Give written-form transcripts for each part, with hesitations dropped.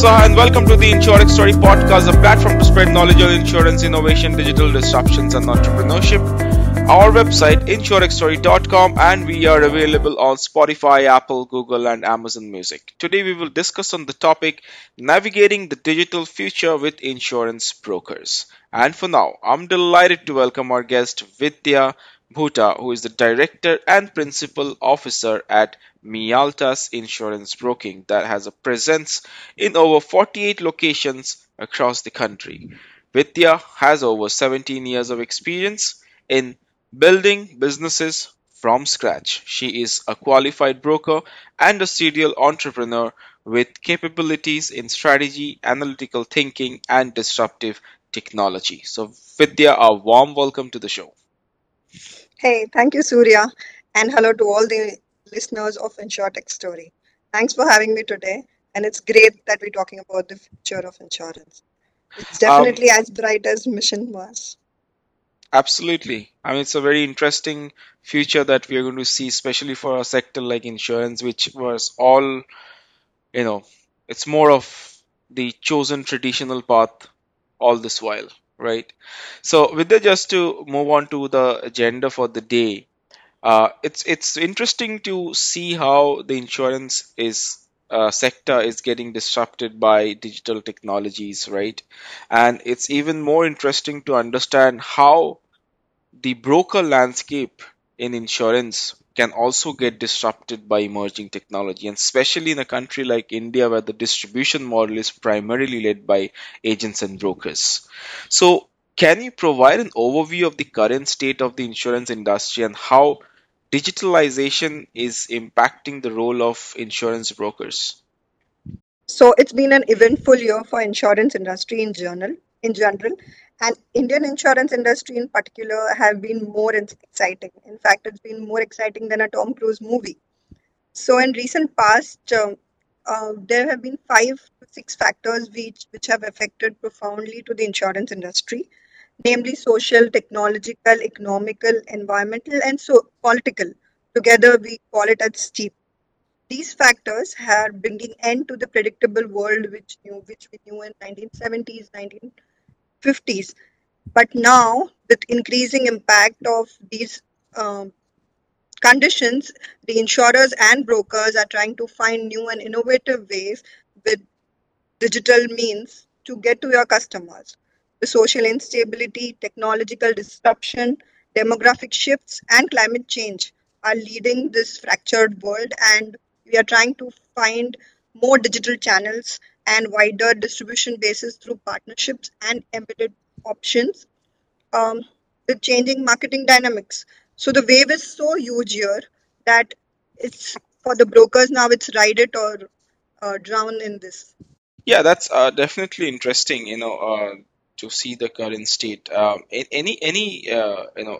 Saha, and welcome to the InsurTech Story podcast, a platform to spread knowledge on insurance, innovation, digital disruptions, and entrepreneurship. Our website, InsurTechStory.com, and we are available on Spotify, Apple, Google, and Amazon Music. Today, we will discuss on the topic, navigating the digital future with insurance brokers. And for now, I'm delighted to welcome our guest, Vidya Bhuta, who is the Director and Principal Officer at Mialtus Insurance Broking that has a presence in over 48 locations across the country. Vidya has over 17 years of experience in building businesses from scratch. She is a qualified broker and a serial entrepreneur with capabilities in strategy, analytical thinking, and disruptive technology. So Vidya, a warm welcome to the show. Hey, thank you, Surya, and hello to all the listeners of InsurTech Story. Thanks for having me today, and it's great that we're talking about the future of insurance. It's definitely as bright as mission was. Absolutely. I mean, it's a very interesting future that we are going to see, especially for a sector like insurance, which was all, you know, it's more of the chosen traditional path all this while. Right. So Vidya, just to move on to the agenda for the day, it's interesting to see how the insurance sector is getting disrupted by digital technologies, right? And it's even more interesting to understand how the broker landscape in insurance can also get disrupted by emerging technology, and especially in a country like India where the distribution model is primarily led by agents and brokers. So can you provide an overview of the current state of the insurance industry and how digitalization is impacting the role of insurance brokers? So it's been an eventful year for insurance industry in general, and Indian insurance industry in particular have been more exciting. In fact, it's been more exciting than a Tom Cruise movie. So in recent past, there have been 5 to 6 factors which have affected profoundly to the insurance industry, namely social, technological, economical, environmental, and so political. Together, we call it as STEEP. These factors are bringing end to the predictable world which we knew in 1970s, 1950s. But now, with increasing impact of these conditions, the insurers and brokers are trying to find new and innovative ways with digital means to get to your customers. The social instability, technological disruption, demographic shifts, and climate change are leading this fractured world, and we are trying to find more digital channels and wider distribution bases through partnerships and embedded options with changing marketing dynamics. So the wave is so huge here that it's for the brokers now, it's ride it or drown in this. Yeah, that's definitely interesting, to see the current state. Any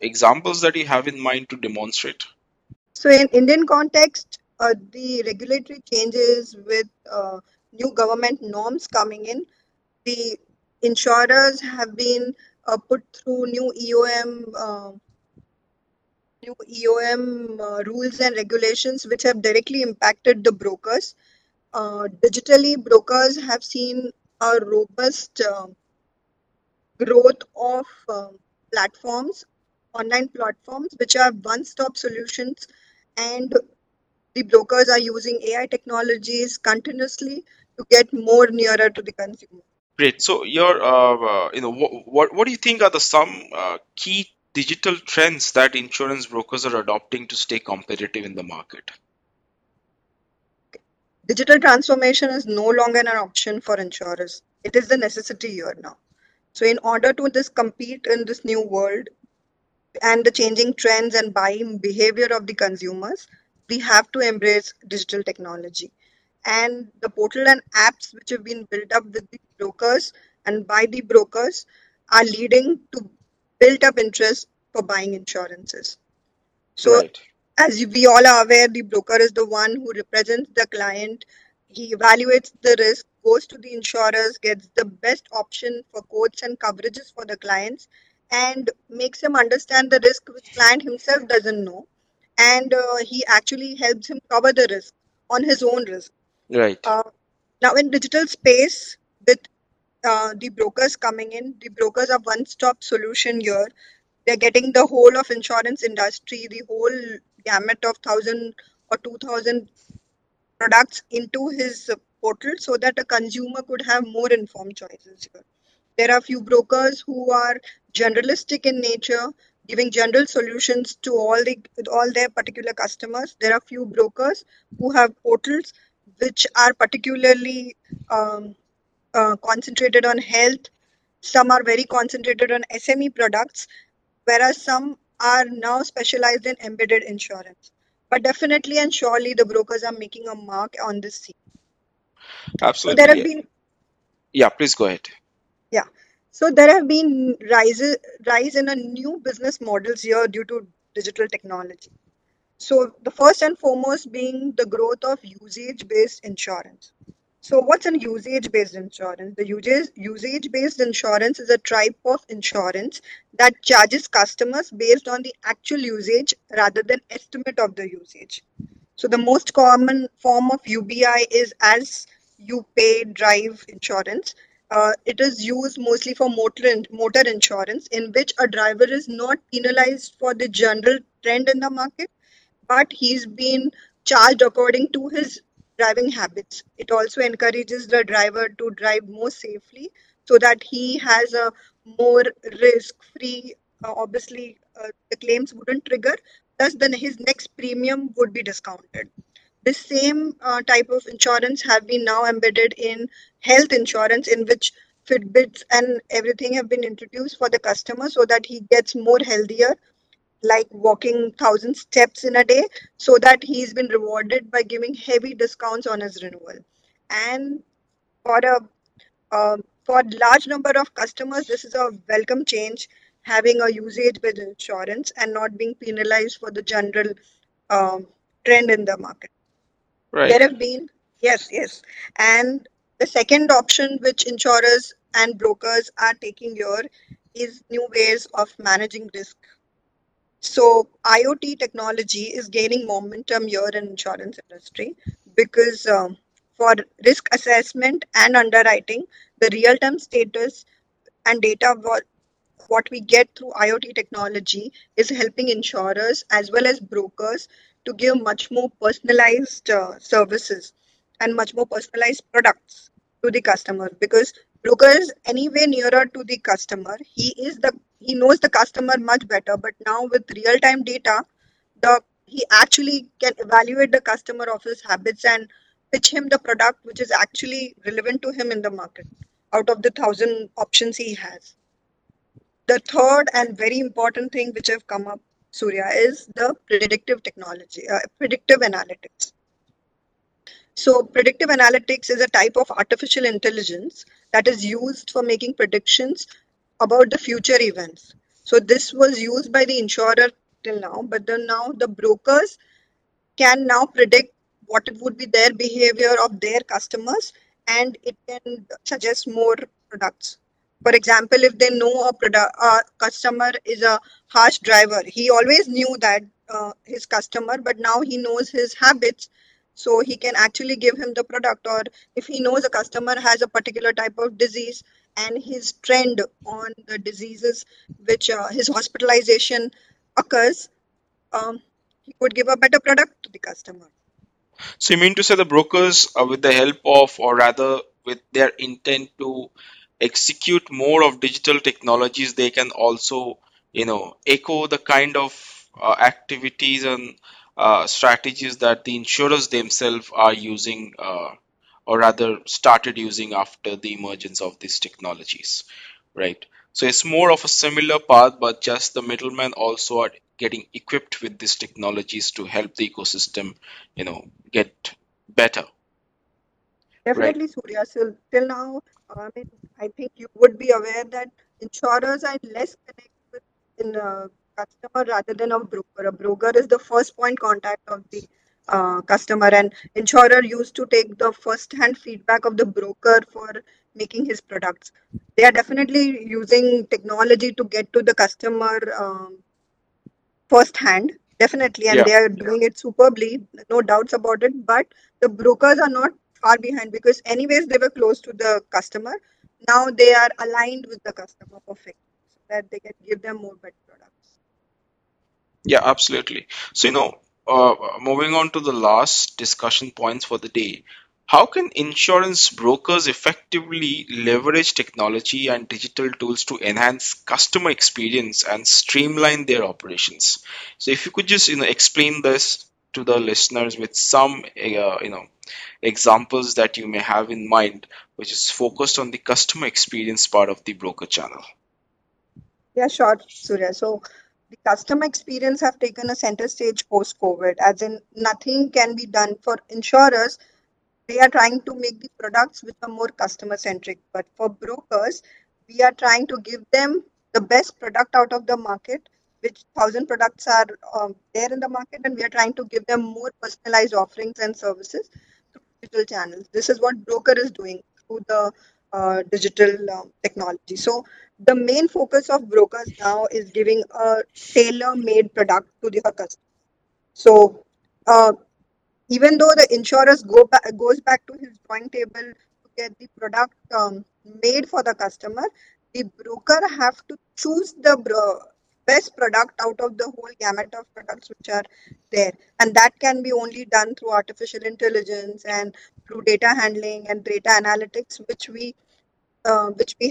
examples that you have in mind to demonstrate? So in Indian context, the regulatory changes with new government norms coming in, the insurers have been put through new EOM rules and regulations which have directly impacted the brokers. Digitally, brokers have seen a robust growth of online platforms, which are one-stop solutions, and the brokers are using AI technologies continuously to get more nearer to the consumer. Great. So, what do you think are the some key digital trends that insurance brokers are adopting to stay competitive in the market? Digital transformation is no longer an option for insurers. It is the necessity here now. So in order to compete in this new world and the changing trends and buying behavior of the consumers, we have to embrace digital technology. And the portal and apps which have been built up with the brokers and by the brokers are leading to built up interest for buying insurances. So right. As we all are aware, the broker is the one who represents the client. He evaluates the risk, goes to the insurers, gets the best option for quotes and coverages for the clients, and makes him understand the risk which client himself doesn't know. And he actually helps him cover the risk on his own risk. Right. Now in digital space, with the brokers coming in, the brokers are one-stop solution here. They're getting the whole of insurance industry, the whole gamut of 1,000 or 2,000 products into his portal so that a consumer could have more informed choices here. There are few brokers who are generalistic in nature, giving general solutions to all their particular customers. There are few brokers who have portals which are particularly concentrated on health. Some are very concentrated on SME products, whereas some are now specialized in embedded insurance. But definitely and surely the brokers are making a mark on this scene. Absolutely. So there have been... Yeah, please go ahead. Yeah. So there have been rise in a new business models here due to digital technology. So the first and foremost being the growth of usage-based insurance. So what's a usage-based insurance? The usage-based insurance is a type of insurance that charges customers based on the actual usage rather than estimate of the usage. So the most common form of UBI is as you pay drive insurance. It is used mostly for motor insurance, in which a driver is not penalized for the general trend in the market, but he's been charged according to his driving habits. It also encourages the driver to drive more safely so that he has a more risk-free, obviously the claims wouldn't trigger, thus then his next premium would be discounted. The same type of insurance have been now embedded in health insurance, in which Fitbits and everything have been introduced for the customer so that he gets more healthier, like walking 1,000 steps in a day, so that he's been rewarded by giving heavy discounts on his renewal. And for large number of customers, this is a welcome change, having a usage-based insurance and not being penalized for the general trend in the market. Right. There have been, yes. And the second option which insurers and brokers are taking here is new ways of managing risk. So IoT technology is gaining momentum here in insurance industry because for risk assessment and underwriting, the real-time status and data what we get through IoT technology is helping insurers as well as brokers to give much more personalized services and much more personalized products to the customer, because broker is anyway nearer to the customer. He knows the customer much better, but now with real-time data, he actually can evaluate the customer of his habits and pitch him the product which is actually relevant to him in the market out of the 1,000 options he has. The third and very important thing which have come up, Surya, is the predictive analytics. So predictive analytics is a type of artificial intelligence that is used for making predictions about the future events. So this was used by the insurer till now, but then now the brokers can now predict what it would be their behavior of their customers, and it can suggest more products. For example, if they know a customer is a harsh driver, he always knew that his customer, but now he knows his habits, so he can actually give him the product. Or if he knows a customer has a particular type of disease and his trend on the diseases which his hospitalization occurs, he could give a better product to the customer. So you mean to say the brokers, with the help of, or rather with their intent to execute more of digital technologies, they can also, echo the kind of activities and strategies that the insurers themselves are using, or rather started using after the emergence of these technologies, right? So it's more of a similar path, but just the middlemen also are getting equipped with these technologies to help the ecosystem, get better. Definitely, right. Surya. So till now, I think you would be aware that insurers are less connected with a customer rather than a broker. A broker is the first point contact of the customer, and insurer used to take the first-hand feedback of the broker for making his products. They are definitely using technology to get to the customer firsthand. Definitely, and yeah. They are doing it superbly. No doubts about it. But the brokers are not far behind because anyways they were close to the customer. Now they are aligned with the customer perfectly so that they can give them more better products. Yeah, absolutely. So, you know, moving on to the last discussion points for the day. How can insurance brokers effectively leverage technology and digital tools to enhance customer experience and streamline their operations? So if you could just, you know, explain this to the listeners with some, examples that you may have in mind, which is focused on the customer experience part of the broker channel. Yeah, sure, Surya. So the customer experience have taken a center stage post-COVID, as in nothing can be done for insurers. They are trying to make the products which are more customer centric, but for brokers, we are trying to give them the best product out of the market, which 1,000 products are there in the market, and we are trying to give them more personalized offerings and services through digital channels. This is what broker is doing through the digital technology. So the main focus of brokers now is giving a tailor-made product to their customers. So even though the insurers goes back to his drawing table to get the product made for the customer, the broker have to choose the best product out of the whole gamut of products which are there. And that can be only done through artificial intelligence and through data handling and data analytics, which we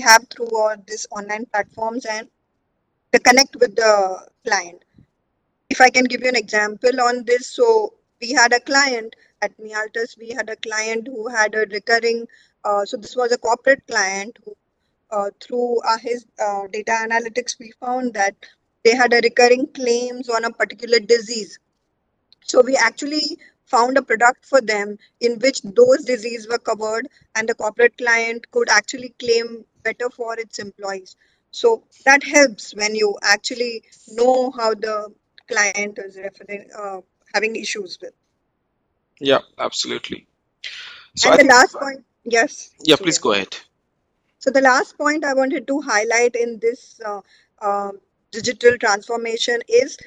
have through all these online platforms and the connect with the client. If I can give you an example on this, so we had a client at Mialtus. We had a client who had a recurring, so this was a corporate client who, through his data analytics, we found that they had a recurring claims on a particular disease. So we actually found a product for them in which those diseases were covered and the corporate client could actually claim better for its employees. So that helps when you actually know how the client is having issues with. Yeah, absolutely. So and the last point, yes. Yeah, please go ahead. So the last point I wanted to highlight in this digital transformation is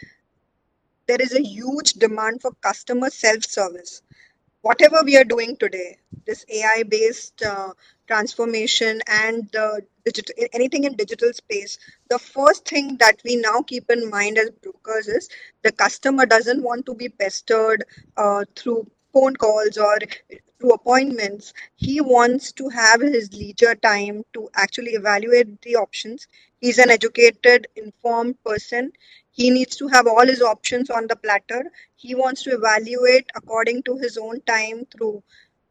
there is a huge demand for customer self-service. Whatever we are doing today, this AI-based transformation and anything in digital space, the first thing that we now keep in mind as brokers is the customer doesn't want to be pestered through phone calls or through appointments. He wants to have his leisure time to actually evaluate the options. He's an educated, informed person. He needs to have all his options on the platter. He wants to evaluate according to his own time through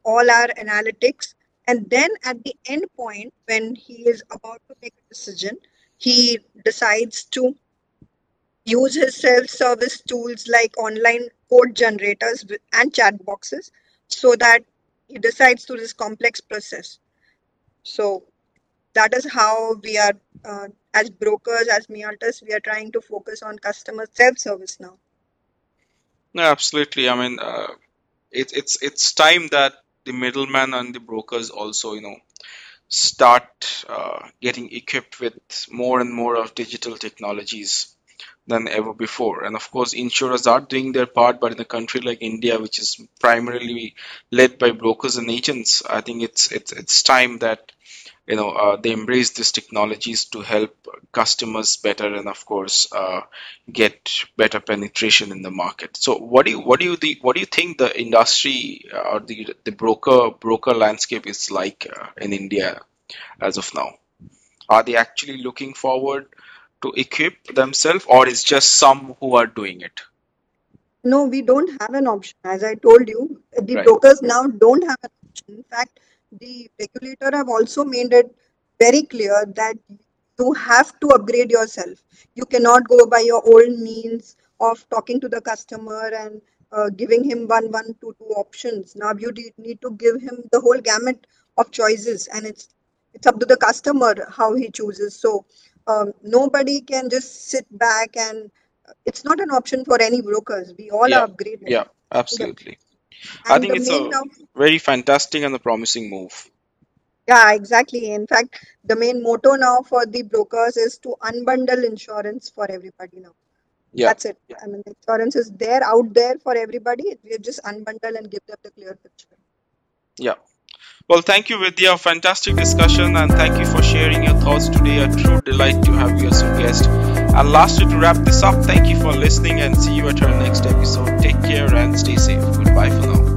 all our analytics. And then at the end point, when he is about to make a decision, he decides to use his self-service tools like online code generators and chat boxes so that he decides through this complex process. So that is how we are, as brokers, as Mialtus, we are trying to focus on customer self-service now. No, absolutely. I mean, it's time that the middleman and the brokers also, you know, start getting equipped with more and more of digital technologies than ever before. And of course, insurers are doing their part, but in a country like India, which is primarily led by brokers and agents, I think it's time that, you know, they embrace these technologies to help customers better and, of course, get better penetration in the market. So, what do you think the industry or the broker landscape is like in India as of now? Are they actually looking forward to equip themselves, or is just some who are doing it? No, we don't have an option. As I told you, the brokers now don't have an option. In fact, the regulator have also made it very clear that you have to upgrade yourself. You cannot go by your old means of talking to the customer and giving him one, two options. Now you need to give him the whole gamut of choices, and it's up to the customer how he chooses. So nobody can just sit back, and it's not an option for any brokers. We all are upgraded. Yeah, absolutely. Yeah. I think it's a very fantastic and a promising move. Yeah, exactly. In fact, the main motto now for the brokers is to unbundle insurance for everybody now. Yeah. That's it. I mean, insurance is out there for everybody. We just unbundle and give them the clear picture. Yeah. Well, thank you, Vidya. Fantastic discussion, and thank you for sharing your thoughts today. A true delight to have you as a guest. And lastly, to wrap this up, thank you for listening and see you at our next episode. Take care and stay safe. Goodbye for now.